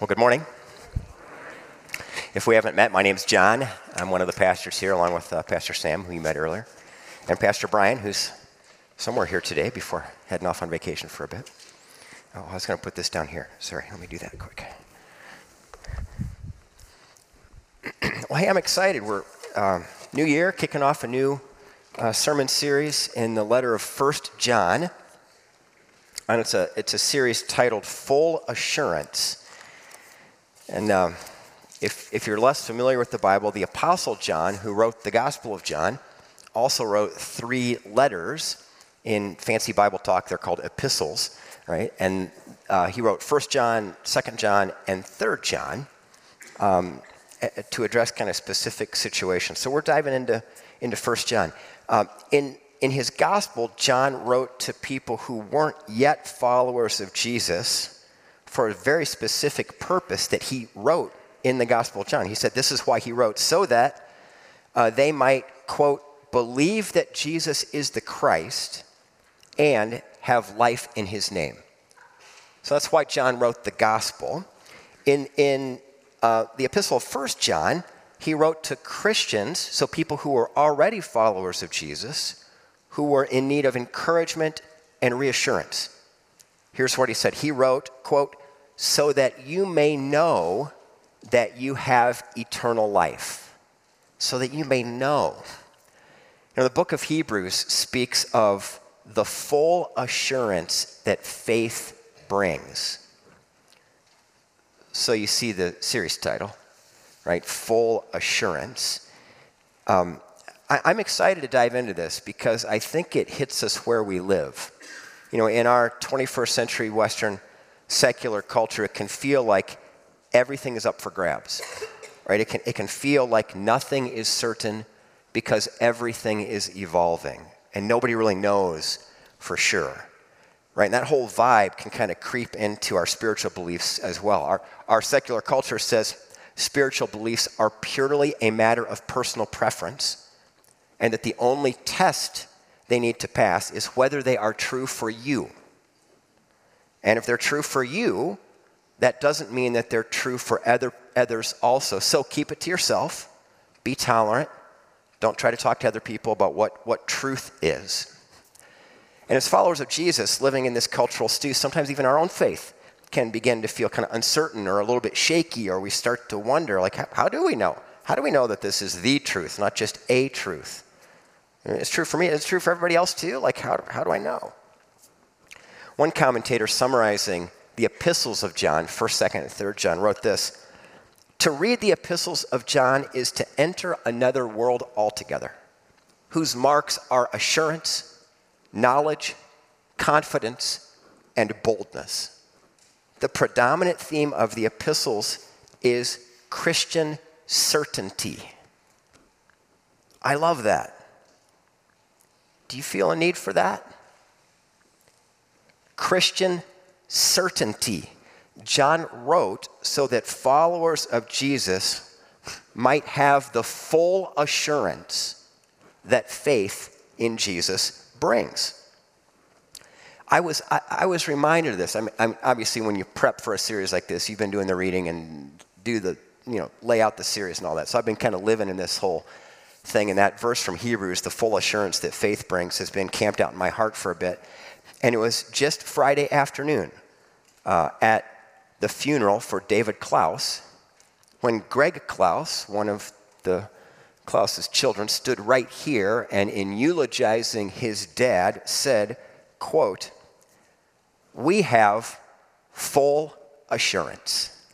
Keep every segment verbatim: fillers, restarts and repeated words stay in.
Well, good morning. If we haven't met, my name's John. I'm one of the pastors here, along with uh, Pastor Sam, who you met earlier, and Pastor Brian, who's somewhere here today before heading off on vacation for a bit. Oh, I was going to put this down here. Sorry, let me do that quick. Well, hey, I'm excited. We're um, new year, kicking off a new uh, sermon series in the letter of First John, and it's a it's a series titled "Full Assurance." And um, if, if you're less familiar with the Bible, the Apostle John, who wrote the Gospel of John, also wrote three letters. In fancy Bible talk, they're called epistles, right? And uh, he wrote First John, Second John, and Third John um, a, to address kind of specific situations. So we're diving into, into First John. Um, in, in his Gospel, John wrote to people who weren't yet followers of Jesus, for a very specific purpose that he wrote in the Gospel of John. He said this is why he wrote, so that uh, they might, quote, believe that Jesus is the Christ and have life in his name. So that's why John wrote the Gospel. In, in uh, the epistle of First John, he wrote to Christians, so people who were already followers of Jesus, who were in need of encouragement and reassurance. Here's what he said. He wrote, quote, so that you may know that you have eternal life. So that you may know. You know, the book of Hebrews speaks of the full assurance that faith brings. So you see the series title, right? Full Assurance. Um, I, I'm excited to dive into this because I think it hits us where we live. You know, in our twenty-first century Western secular culture, it can feel like everything is up for grabs, right? It can, it can feel like nothing is certain because everything is evolving and nobody really knows for sure, right? And that whole vibe can kind of creep into our spiritual beliefs as well. Our, our secular culture says spiritual beliefs are purely a matter of personal preference and that the only test they need to pass is whether they are true for you. And if they're true for you, that doesn't mean that they're true for other, others also. So keep it to yourself. Be tolerant. Don't try to talk to other people about what, what truth is. And as followers of Jesus living in this cultural stew, sometimes even our own faith can begin to feel kind of uncertain or a little bit shaky, or we start to wonder, like, how, how do we know? How do we know that this is the truth, not just a truth? It's true for me. It's true for everybody else too. Like, how, how do I know? One commentator summarizing the epistles of John, First, Second, and Third John, wrote this. To read the epistles of John is to enter another world altogether, whose marks are assurance, knowledge, confidence, and boldness. The predominant theme of the epistles is Christian certainty. I love that. Do you feel a need for that? Christian certainty. John wrote so that followers of Jesus might have the full assurance that faith in Jesus brings. I was I, I was reminded of this. I mean, I'm, obviously, when you prep for a series like this, you've been doing the reading and do the you know lay out the series and all that. So I've been kind of living in this whole thing, and that verse from Hebrews, the full assurance that faith brings, has been camped out in my heart for a bit. And it was just Friday afternoon uh, at the funeral for David Klaus, when Greg Klaus, one of the Klaus's children, stood right here and in eulogizing his dad said, quote, we have full assurance.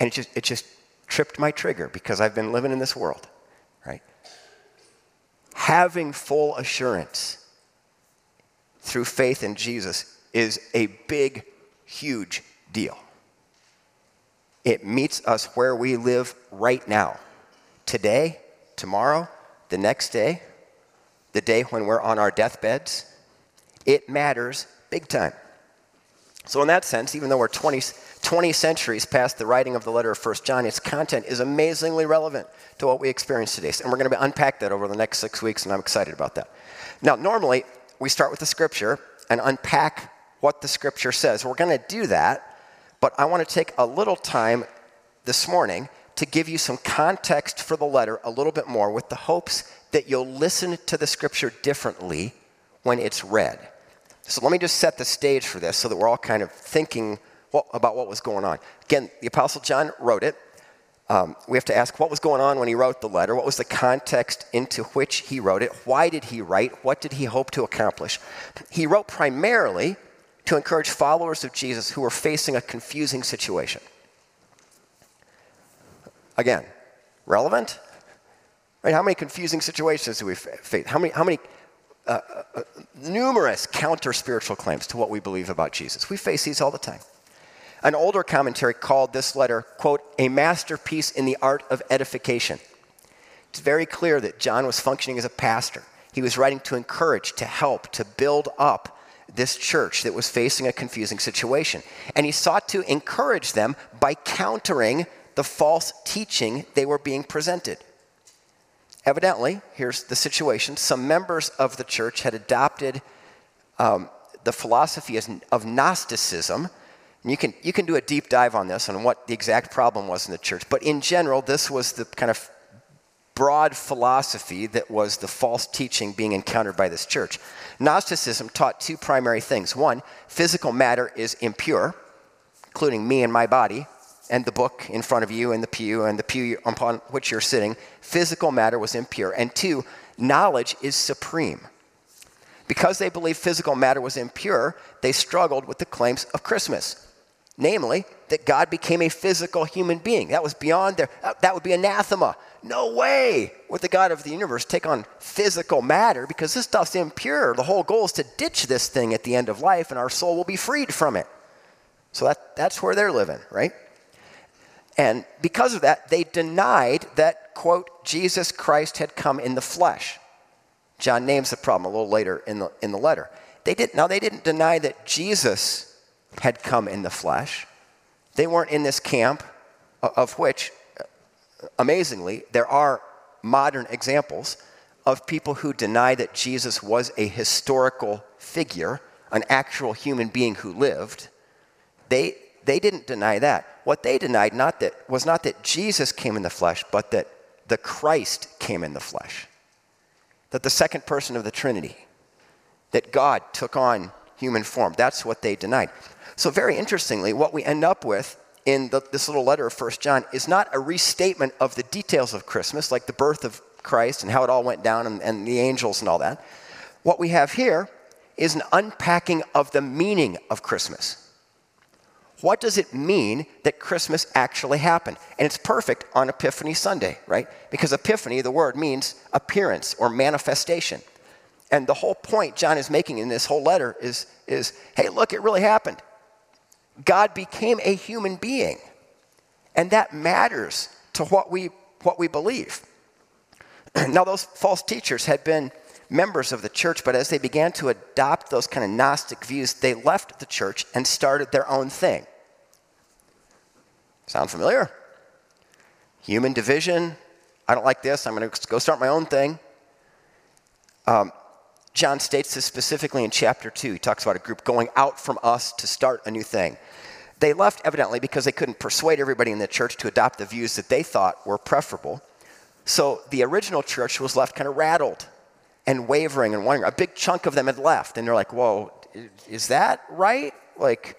And it just, it just tripped my trigger because I've been living in this world, right? Having full assurance through faith in Jesus is a big, huge deal. It meets us where we live right now. Today, tomorrow, the next day, the day when we're on our deathbeds. It matters big time. So in that sense, even though we're twenty, twenty centuries past the writing of the letter of First John, its content is amazingly relevant to what we experience today. And we're going to unpack that over the next six weeks, and I'm excited about that. Now, normally, we start with the Scripture and unpack what the Scripture says. We're going to do that, But I want to take a little time this morning to give you some context for the letter a little bit more, with the hopes that you'll listen to the scripture differently when it's read. So let me just set the stage for this so that we're all kind of thinking well, about what was going on. Again, the Apostle John wrote it. Um, we have to ask what was going on when he wrote the letter. What was the context into which he wrote it? Why did he write? What did he hope to accomplish? He wrote primarily to encourage followers of Jesus who were facing a confusing situation. Again, relevant? Right? How many confusing situations do we face? How many, how many uh, uh, numerous counter-spiritual claims to what we believe about Jesus? We face these all the time. An older commentary called this letter, quote, a masterpiece in the art of edification. It's very clear that John was functioning as a pastor. He was writing to encourage, to help, to build up this church that was facing a confusing situation. And he sought to encourage them by countering the false teaching they were being presented. Evidently, here's the situation. Some members of the church had adopted um, the philosophy of Gnosticism. And you can, you can do a deep dive on this, on what the exact problem was in the church. But in general, this was the kind of broad philosophy that was the false teaching being encountered by this church. Gnosticism taught two primary things. One, physical matter is impure, including me and my body, and the book in front of you, and the pew, and the pew upon which you're sitting. Physical matter was impure. And two, knowledge is supreme. Because they believed physical matter was impure, they struggled with the claims of Christmas. Namely, that God became a physical human being. That was beyond their, that would be anathema. No way would the God of the universe take on physical matter, because this stuff's impure. The whole goal is to ditch this thing at the end of life, and our soul will be freed from it. So that, that's where they're living, right? And because of that, they denied that, quote, Jesus Christ had come in the flesh. John names the problem a little later in the, in the letter. They did, now, they didn't deny that Jesus had come in the flesh. They weren't in this camp, of which, amazingly, there are modern examples of people who deny that Jesus was a historical figure, an actual human being who lived. They... They didn't deny that. What they denied not that, was not that Jesus came in the flesh, but that the Christ came in the flesh. That the second person of the Trinity, that God took on human form. That's what they denied. So very interestingly, what we end up with in the, this little letter of First John is not a restatement of the details of Christmas, like the birth of Christ and how it all went down and, and the angels and all that. What we have here is an unpacking of the meaning of Christmas. What does it mean that Christmas actually happened? And it's perfect on Epiphany Sunday, right? Because Epiphany, the word, means appearance or manifestation. And the whole point John is making in this whole letter is, is hey, look, it really happened. God became a human being. And that matters to what we, what we believe. Now, those false teachers had been members of the church, but as they began to adopt those kind of Gnostic views, they left the church and started their own thing. Sound familiar? Human division. I don't like this. I'm going to go start my own thing. Um, John states this specifically in chapter two. He talks about a group going out from us to start a new thing. They left evidently because they couldn't persuade everybody in the church to adopt the views that they thought were preferable. So the original church was left kind of rattled and wavering and wondering. A big chunk of them had left, and they're like, whoa, is that right? Like,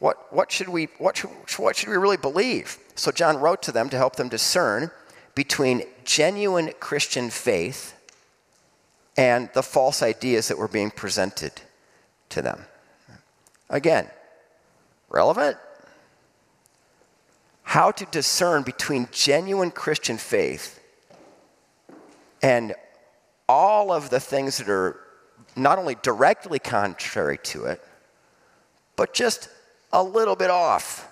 what, what, should we, what, should, what should we really believe? So John wrote to them to help them discern between genuine Christian faith and the false ideas that were being presented to them. Again, relevant? How to discern between genuine Christian faith and all of the things that are not only directly contrary to it, but just a little bit off,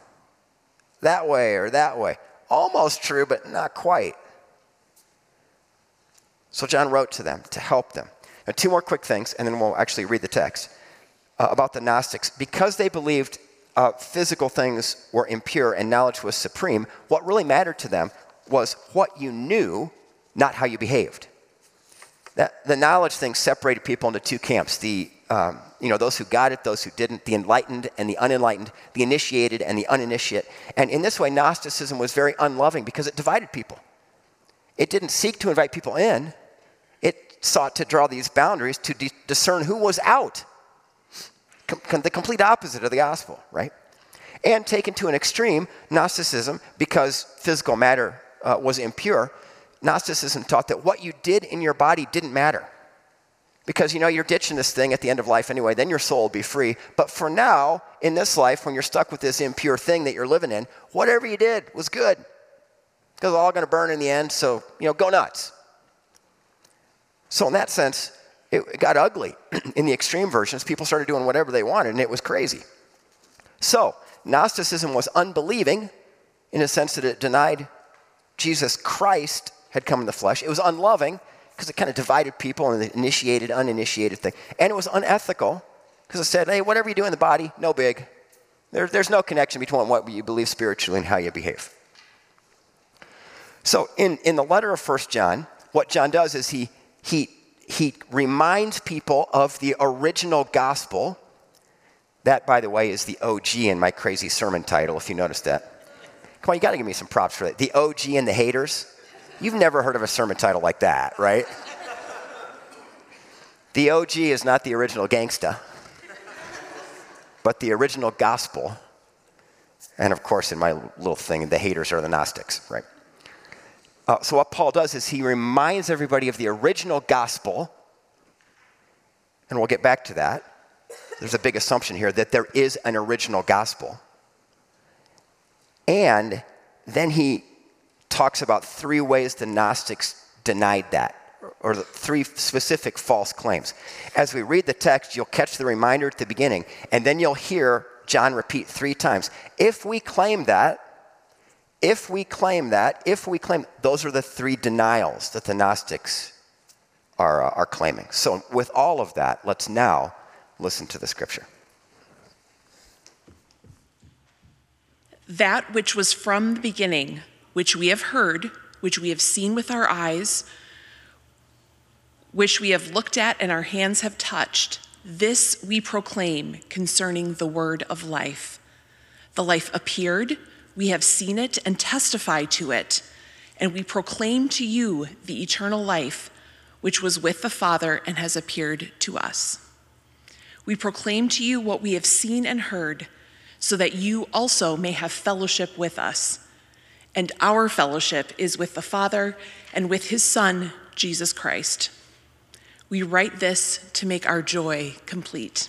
that way or that way. Almost true, but not quite. So John wrote to them to help them. Now, two more quick things, and then we'll actually read the text uh, about the Gnostics. Because they believed uh, physical things were impure and knowledge was supreme, what really mattered to them was what you knew, not how you behaved. That, the knowledge thing separated people into two camps, the, um, you know, those who got it, those who didn't, the enlightened and the unenlightened, the initiated and the uninitiate. And in this way, Gnosticism was very unloving because it divided people. It didn't seek to invite people in. It sought to draw these boundaries to de- discern who was out. Com- the complete opposite of the gospel, right? And taken to an extreme, Gnosticism, because physical matter uh, was impure, Gnosticism taught that what you did in your body didn't matter. Because, you know, you're ditching this thing at the end of life anyway, then your soul will be free. But for now, in this life, when you're stuck with this impure thing that you're living in, whatever you did was good. Because it's all going to burn in the end, so, you know, go nuts. So in that sense, it got ugly in the extreme versions. People started doing whatever they wanted, and it was crazy. So Gnosticism was unbelieving in the sense that it denied Jesus Christ had come in the flesh. It was unloving because it kind of divided people and the initiated, uninitiated thing. And it was unethical because it said, hey, whatever you do in the body, no big. There, there's no connection between what you believe spiritually and how you behave. So in, in the letter of First John, what John does is he, he, he reminds people of the original gospel. That, by the way, is the O G in my crazy sermon title, if you noticed that. Come on, you got to give me some props for that. The O G and the haters. You've never heard of a sermon title like that, right? The O G is not the original gangsta, but the original gospel. And of course, in my little thing, the haters are the Gnostics, right? Uh, so what Paul does is he reminds everybody of the original gospel, and we'll get back to that. There's a big assumption here that there is an original gospel. And then he talks about three ways the Gnostics denied that, or the three specific false claims. As we read the text, you'll catch the reminder at the beginning, and then you'll hear John repeat three times. If we claim that, if we claim that, if we claim, those are the three denials that the Gnostics are, uh, are claiming. So with all of that, let's now listen to the scripture. That which was from the beginning, which we have heard, which we have seen with our eyes, which we have looked at and our hands have touched, this we proclaim concerning the word of life. The life appeared, we have seen it and testify to it, and we proclaim to you the eternal life, which was with the Father and has appeared to us. We proclaim to you what we have seen and heard, so that you also may have fellowship with us. And our fellowship is with the Father and with his Son, Jesus Christ. We write this to make our joy complete.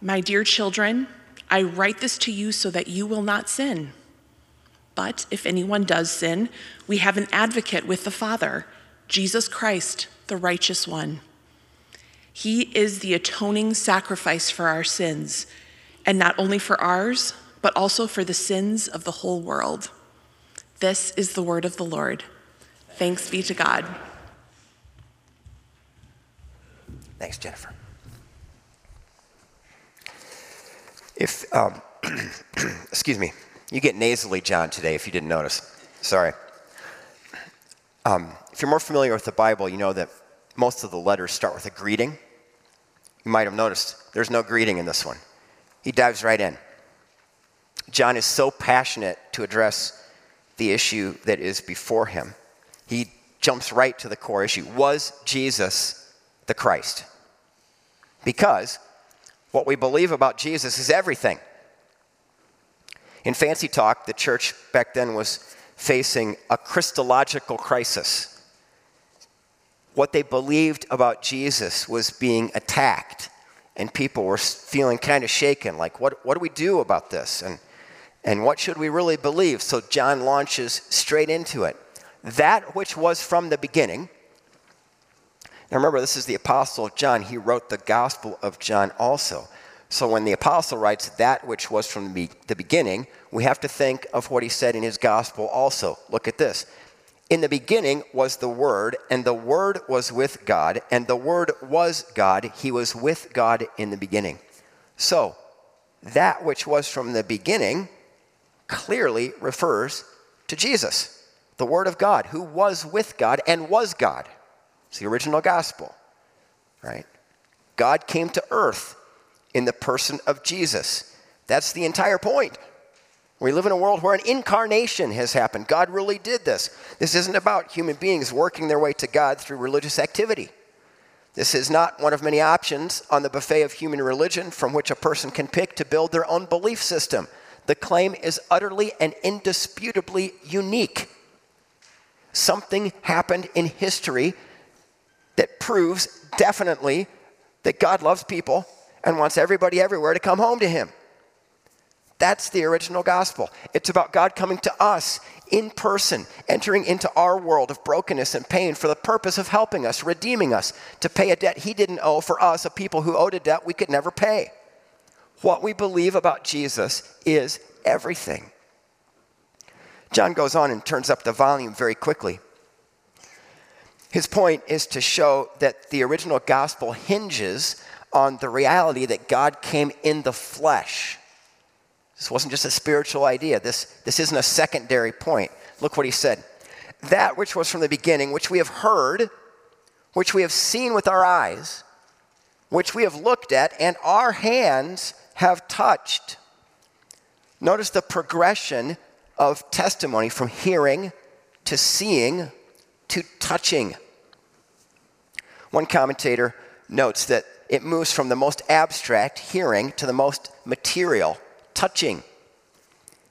My dear children, I write this to you so that you will not sin. But if anyone does sin, we have an advocate with the Father, Jesus Christ, the righteous one. He is the atoning sacrifice for our sins, and not only for ours, but also for the sins of the whole world. This is the word of the Lord. Thanks be to God. Thanks, Jennifer. If, um, excuse me, you get nasally John today if you didn't notice. Sorry. Um, if you're more familiar with the Bible, you know that most of the letters start with a greeting. You might have noticed there's no greeting in this one. He dives right in. John is so passionate to address the issue that is before him. He jumps right to the core issue. Was Jesus the Christ? because what we believe about Jesus is everything. In fancy talk, the church back then was facing a Christological crisis. What they believed about Jesus was being attacked, and people were feeling kind of shaken, like, what, what do we do about this? And, and what should we really believe? So John launches straight into it. That which was from the beginning. Now remember, this is the Apostle John. He wrote the Gospel of John also. So when the Apostle writes that which was from the, be- the beginning, we have to think of what he said in his Gospel also. Look at this. In the beginning was the Word, and the Word was with God, and the Word was God. He was with God in the beginning. So that which was from the beginning clearly refers to Jesus, the Word of God, who was with God and was God. It's the original gospel, right? God came to earth in the person of Jesus. That's the entire point. We live in a world where an incarnation has happened. God really did this. This isn't about human beings working their way to God through religious activity. This is not one of many options on the buffet of human religion from which a person can pick to build their own belief system. The claim is utterly and indisputably unique. Something happened in history that proves definitely that God loves people and wants everybody everywhere to come home to him. That's the original gospel. It's about God coming to us in person, entering into our world of brokenness and pain for the purpose of helping us, redeeming us, to pay a debt he didn't owe for us, a people who owed a debt we could never pay. What we believe about Jesus is everything. John goes on and turns up the volume very quickly. His point is to show that the original gospel hinges on the reality that God came in the flesh. This wasn't just a spiritual idea. This, this isn't a secondary point. Look what he said. That which was from the beginning, which we have heard, which we have seen with our eyes, which we have looked at, and our hands have touched. Notice the progression of testimony from hearing to seeing to touching. One commentator notes that it moves from the most abstract, hearing, to the most material, touching.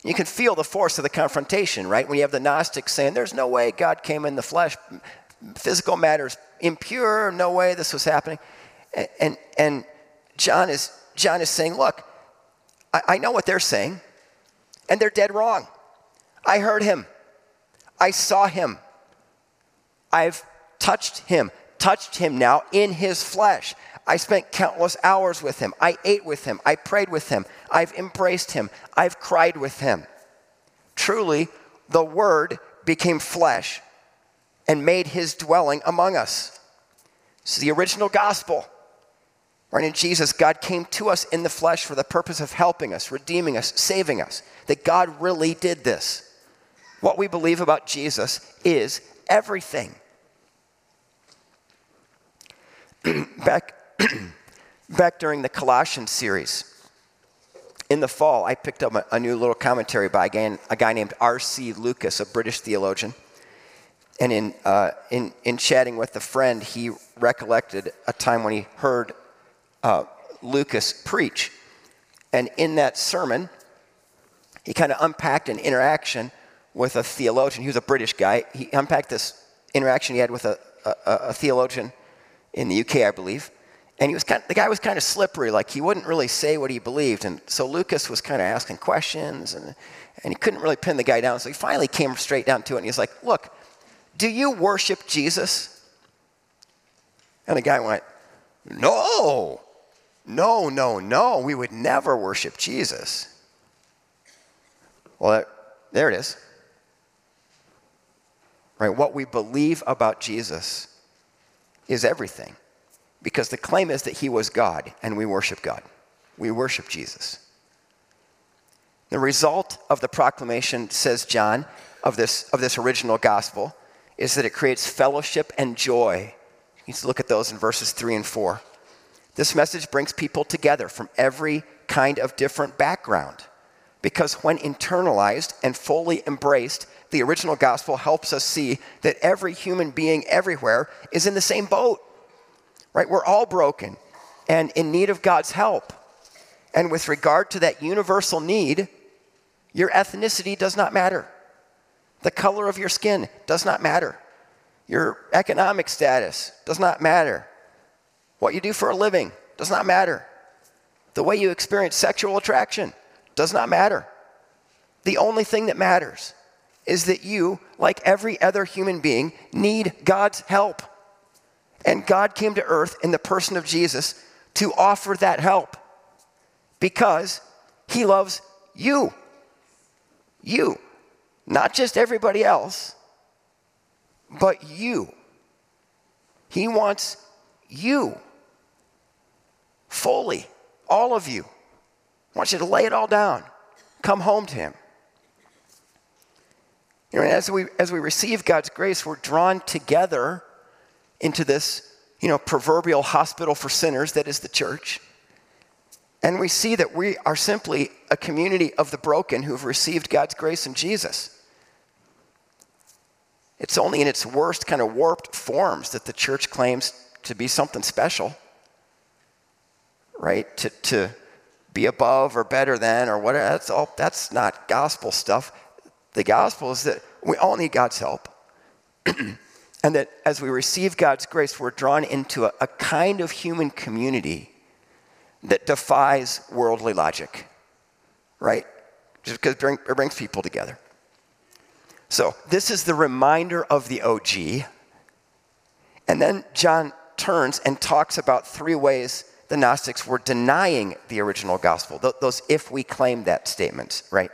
You can feel the force of the confrontation, right? When you have the Gnostics saying, there's no way God came in the flesh. Physical matter is impure. No way this was happening. And, and, and John is, John is saying, look, I, I know what they're saying, and they're dead wrong. I heard him. I saw him. I've touched him. Touched him now in his flesh. I spent countless hours with him. I ate with him. I prayed with him. I've embraced him. I've cried with him. Truly, the Word became flesh and made his dwelling among us. This is the original gospel. Right in Jesus, God came to us in the flesh for the purpose of helping us, redeeming us, saving us. That God really did this. What we believe about Jesus is everything. back, back during the Colossians series, in the fall, I picked up a, a new little commentary by a guy, a guy named R. C. Lucas, a British theologian. And in, uh, in, in chatting with a friend, he recollected a time when he heard uh, Lucas preach. And in that sermon, he kind of unpacked an interaction with a theologian. He was a British guy. He unpacked this interaction he had with a, a, a theologian in the U K, I believe. And he was kind of, the guy was kind of slippery, like he wouldn't really say what he believed. And so Lucas was kind of asking questions, and, and he couldn't really pin the guy down. So he finally came straight down to it, and he was like, look, do you worship Jesus? And the guy went, no, no, no, no, we would never worship Jesus. Well, that, there it is. Right, what we believe about Jesus is everything, because the claim is that he was God, and we worship God. We worship Jesus. The result of the proclamation, says John, of this, of this original gospel is that it creates fellowship and joy. You need to look at those in verses three and four. This message brings people together from every kind of different background, because when internalized and fully embraced, the original gospel helps us see that every human being everywhere is in the same boat, right? We're all broken and in need of God's help. And with regard to that universal need, your ethnicity does not matter. The color of your skin does not matter. Your economic status does not matter. What you do for a living does not matter. The way you experience sexual attraction does not matter. The only thing that matters is that you, like every other human being, need God's help. And God came to earth in the person of Jesus to offer that help because he loves you. You, not just everybody else, but you. He wants you fully, all of you. I want you to lay it all down. Come home to him. You know, as we as we receive God's grace, we're drawn together into this, you know, proverbial hospital for sinners that is the church. And we see that we are simply a community of the broken who have received God's grace in Jesus. It's only in its worst kind of warped forms that the church claims to be something special, right? To to be above or better than or whatever. That's all. That's not gospel stuff. The gospel is that we all need God's help. And that as we receive God's grace, we're drawn into a, a kind of human community that defies worldly logic, right? Just because it brings people together. So this is the reminder of the O G. And then John turns and talks about three ways the Gnostics were denying the original gospel. Th- those if we claim that statements, right?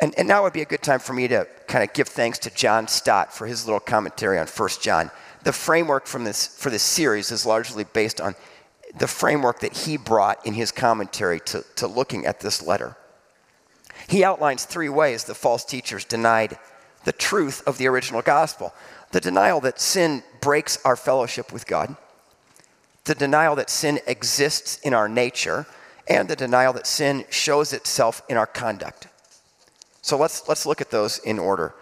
And, and now would be a good time for me to kind of give thanks to John Stott for his little commentary on First John. The framework from this, for this series is largely based on the framework that he brought in his commentary to, to looking at this letter. He outlines three ways the false teachers denied the truth of the original gospel. The denial that sin breaks our fellowship with God, the denial that sin exists in our nature, and the denial that sin shows itself in our conduct. So let's let's look at those in order.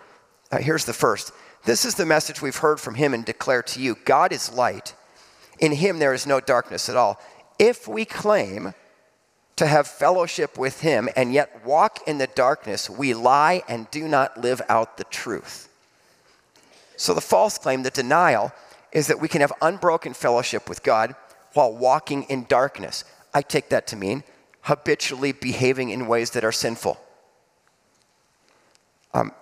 Uh, here's the first. This is the message we've heard from him and declare to you. God is light. In him there is no darkness at all. If we claim to have fellowship with him and yet walk in the darkness, we lie and do not live out the truth. So the false claim, the denial, is that we can have unbroken fellowship with God while walking in darkness. I take that to mean habitually behaving in ways that are sinful. Um,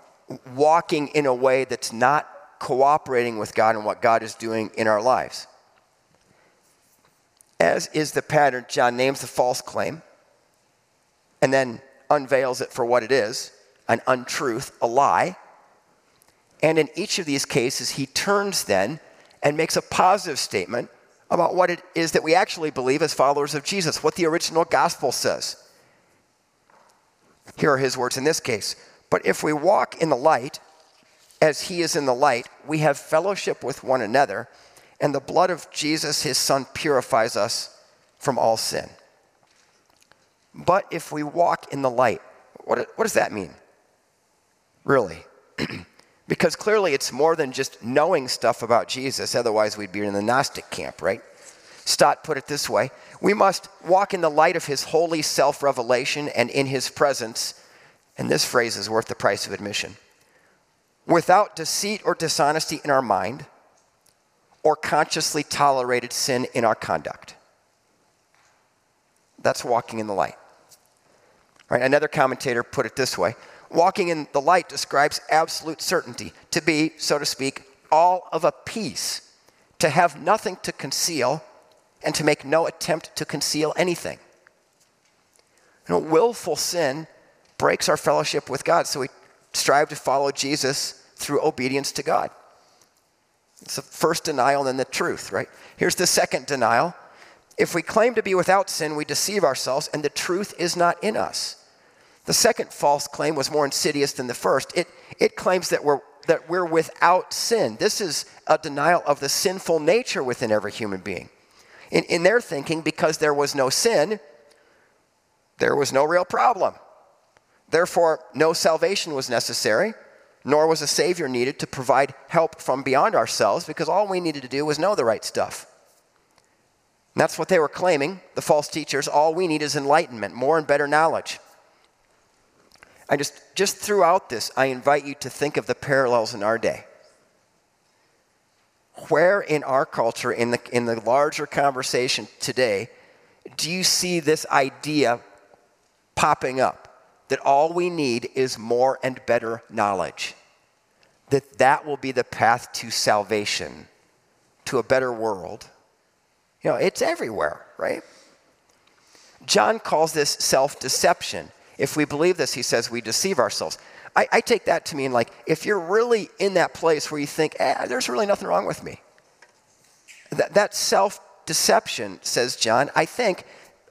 walking in a way that's not cooperating with God and what God is doing in our lives. As is the pattern, John names the false claim and then unveils it for what it is, an untruth, a lie. And in each of these cases, he turns then and makes a positive statement about what it is that we actually believe as followers of Jesus, what the original gospel says. Here are his words in this case. But if we walk in the light, as he is in the light, we have fellowship with one another, and the blood of Jesus, his son, purifies us from all sin. But if we walk in the light, what, what does that mean? Really? Because clearly it's more than just knowing stuff about Jesus, otherwise we'd be in the Gnostic camp, right? Stott put it this way: we must walk in the light of his holy self-revelation and in his presence. And this phrase is worth the price of admission. Without deceit or dishonesty in our mind, or consciously tolerated sin in our conduct. That's walking in the light. All right, another commentator put it this way: walking in the light describes absolute certainty, to be, so to speak, all of a piece, to have nothing to conceal, and to make no attempt to conceal anything. You know, willful sin breaks our fellowship with God, so we strive to follow Jesus through obedience to God. It's the first denial, then the truth, right? Here's the second denial. If we claim to be without sin, we deceive ourselves, and the truth is not in us. The second false claim was more insidious than the first. It it claims that we're that we're without sin. This is a denial of the sinful nature within every human being. In in their thinking, because there was no sin, there was no real problem. Therefore, no salvation was necessary, nor was a Savior needed to provide help from beyond ourselves, because all we needed to do was know the right stuff. And that's what they were claiming, the false teachers. All we need is enlightenment, more and better knowledge. I just, just throughout this, I invite you to think of the parallels in our day. Where in our culture, in the, in the larger conversation today, do you see this idea popping up? That all we need is more and better knowledge. That that will be the path to salvation, to a better world. You know, it's everywhere, right? John calls this self-deception. If we believe this, he says, we deceive ourselves. I, I take that to mean, like, if you're really in that place where you think, eh, there's really nothing wrong with me. That, that self-deception, says John, I think,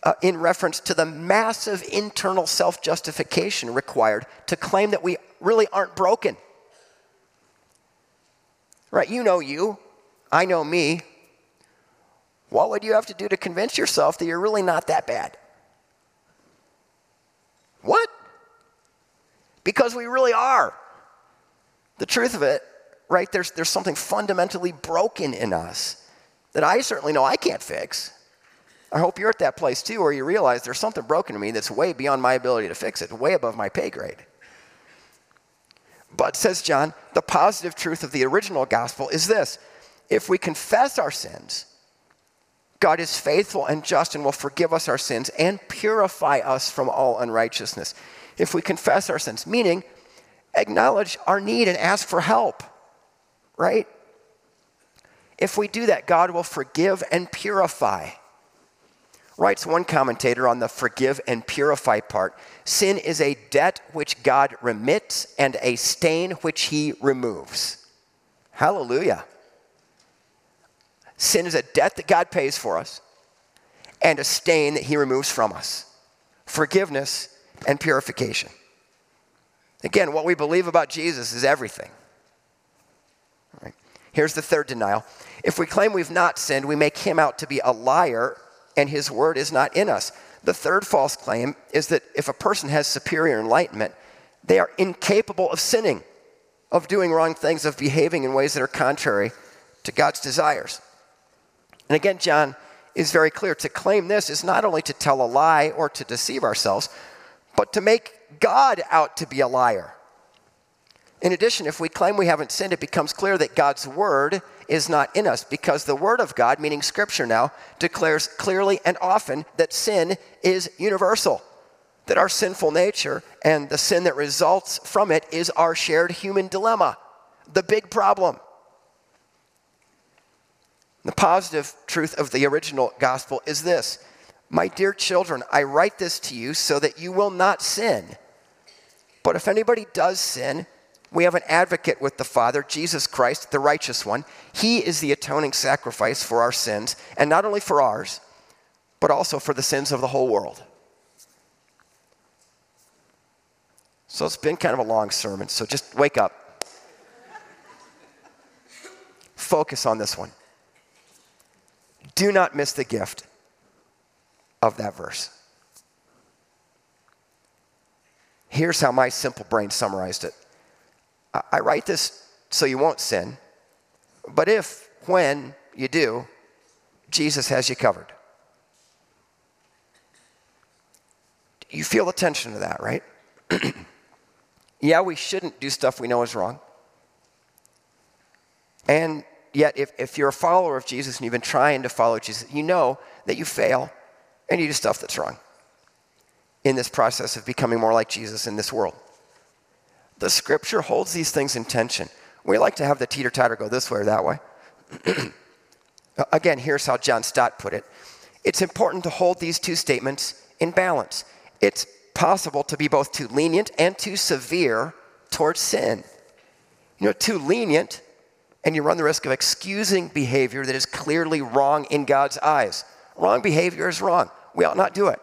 Uh, in reference to the massive internal self-justification required to claim that we really aren't broken. Right, you know you, I know me. What would you have to do to convince yourself that you're really not that bad? What? Because we really are. The truth of it, right, there's, there's something fundamentally broken in us that I certainly know I can't fix. I hope you're at that place too, where you realize there's something broken in me that's way beyond my ability to fix it, way above my pay grade. But, says John, the positive truth of the original gospel is this. If we confess our sins, God is faithful and just and will forgive us our sins and purify us from all unrighteousness. If we confess our sins, meaning acknowledge our need and ask for help, right? If we do that, God will forgive and purify. Writes one commentator on the forgive and purify part, sin is a debt which God remits and a stain which he removes. Hallelujah. Sin is a debt that God pays for us and a stain that he removes from us. Forgiveness and purification. Again, what we believe about Jesus is everything. All right. Here's the third denial. If we claim we've not sinned, we make him out to be a liar, and his word is not in us. The third false claim is that if a person has superior enlightenment, they are incapable of sinning, of doing wrong things, of behaving in ways that are contrary to God's desires. And again, John is very clear. To claim this is not only to tell a lie or to deceive ourselves, but to make God out to be a liar. In addition, if we claim we haven't sinned, it becomes clear that God's word is not in us, because the word of God, meaning scripture now, declares clearly and often that sin is universal, that our sinful nature and the sin that results from it is our shared human dilemma, the big problem. The positive truth of the original gospel is this: my dear children, I write this to you so that you will not sin. But if anybody does sin, we have an advocate with the Father, Jesus Christ, the righteous one. He is the atoning sacrifice for our sins, and not only for ours, but also for the sins of the whole world. So it's been kind of a long sermon, so just wake up. Focus on this one. Do not miss the gift of that verse. Here's how my simple brain summarized it. I write this so you won't sin, but if, when you do, Jesus has you covered. You feel the tension of that, right? Yeah, we shouldn't do stuff we know is wrong. And yet, if, if you're a follower of Jesus and you've been trying to follow Jesus, you know that you fail and you do stuff that's wrong in this process of becoming more like Jesus in this world. The scripture holds these things in tension. We like to have the teeter-totter go this way or that way. Again, here's how John Stott put it. It's important to hold these two statements in balance. It's possible to be both too lenient and too severe towards sin. You know, too lenient, and you run the risk of excusing behavior that is clearly wrong in God's eyes. Wrong behavior is wrong. We ought not do it.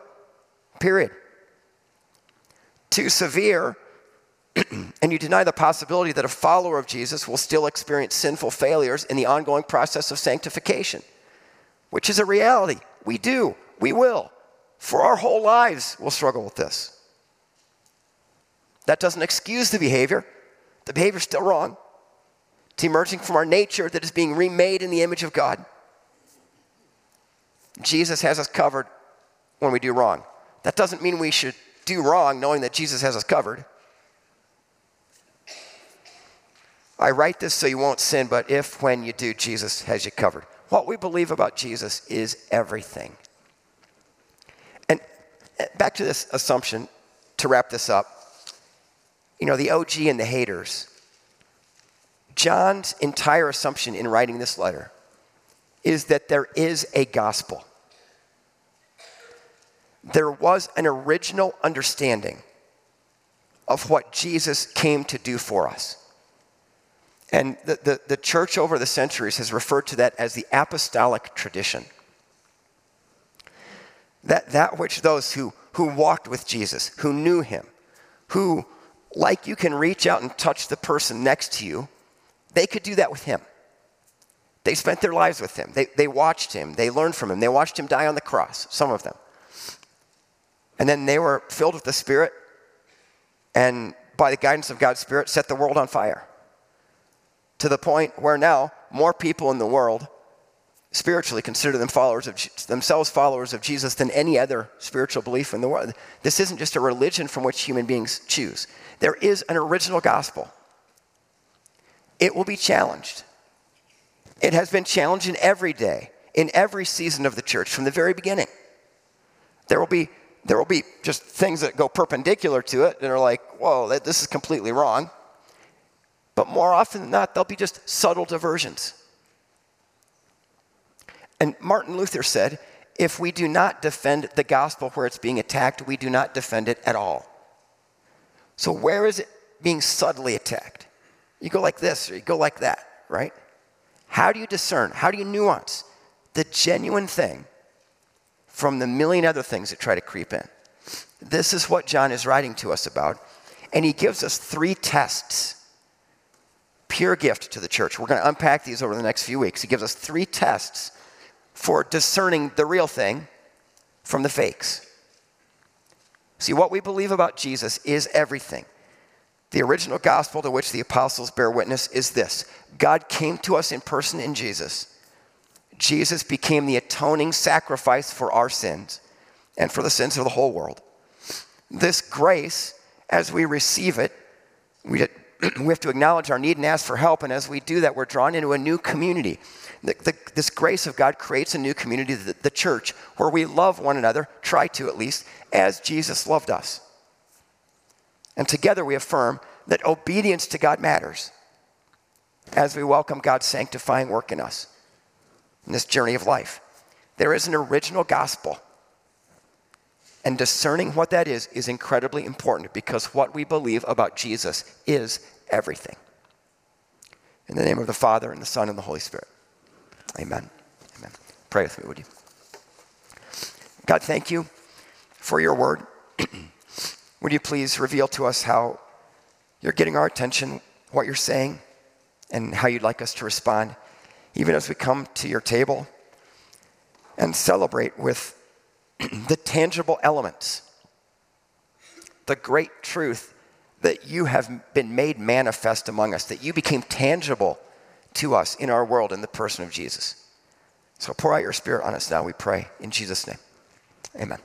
Period. Too severe, and you deny the possibility that a follower of Jesus will still experience sinful failures in the ongoing process of sanctification, which is a reality. We do. We will. For our whole lives, we'll struggle with this. That doesn't excuse the behavior. The behavior's still wrong. It's emerging from our nature that is being remade in the image of God. Jesus has us covered when we do wrong. That doesn't mean we should do wrong knowing that Jesus has us covered. I write this so you won't sin, but if when you do, Jesus has you covered. What we believe about Jesus is everything. And back to this assumption, to wrap this up, you know, the O G and the haters. John's entire assumption in writing this letter is that there is a gospel. There was an original understanding of what Jesus came to do for us. And the, the, the church over the centuries has referred to that as the apostolic tradition. That, that which those who, who walked with Jesus, who knew him, who, like you can reach out and touch the person next to you, they could do that with him. They spent their lives with him. They, they watched him. They learned from him. They watched him die on the cross, some of them. And then they were filled with the Spirit and by the guidance of God's Spirit set the world on fire. To the point where now more people in the world spiritually consider them followers of, themselves followers of Jesus than any other spiritual belief in the world. This isn't just a religion from which human beings choose. There is an original gospel. It will be challenged. It has been challenged in every day, in every season of the church from the very beginning. There will be, there will be just things that go perpendicular to it and are like, whoa, that, this is completely wrong. But more often than not, there'll be just subtle diversions. And Martin Luther said, if we do not defend the gospel where it's being attacked, we do not defend it at all. So where is it being subtly attacked? You go like this, or you go like that, right? How do you discern? How do you nuance the genuine thing from the million other things that try to creep in? This is what John is writing to us about. And he gives us three tests. Pure gift to the church. We're going to unpack these over the next few weeks. He gives us three tests for discerning the real thing from the fakes. See, what we believe about Jesus is everything. The original gospel to which the apostles bear witness is this: God came to us in person in Jesus. Jesus became the atoning sacrifice for our sins and for the sins of the whole world. This grace, as we receive it, we did we have to acknowledge our need and ask for help. And as we do that, we're drawn into a new community. The, the, this grace of God creates a new community, the, the church, where we love one another, try to at least, as Jesus loved us. And together we affirm that obedience to God matters as we welcome God's sanctifying work in us in this journey of life. There is an original gospel. And discerning what that is is incredibly important because what we believe about Jesus is everything. In the name of the Father, and the Son, and the Holy Spirit. Amen. Amen. Pray with me, would you? God, thank you for your word. Would you please reveal to us how you're getting our attention, what you're saying, and how you'd like us to respond, even as we come to your table and celebrate with the tangible elements, the great truth that you have been made manifest among us, that you became tangible to us in our world in the person of Jesus. So pour out your Spirit on us now, we pray, in Jesus' name. Amen.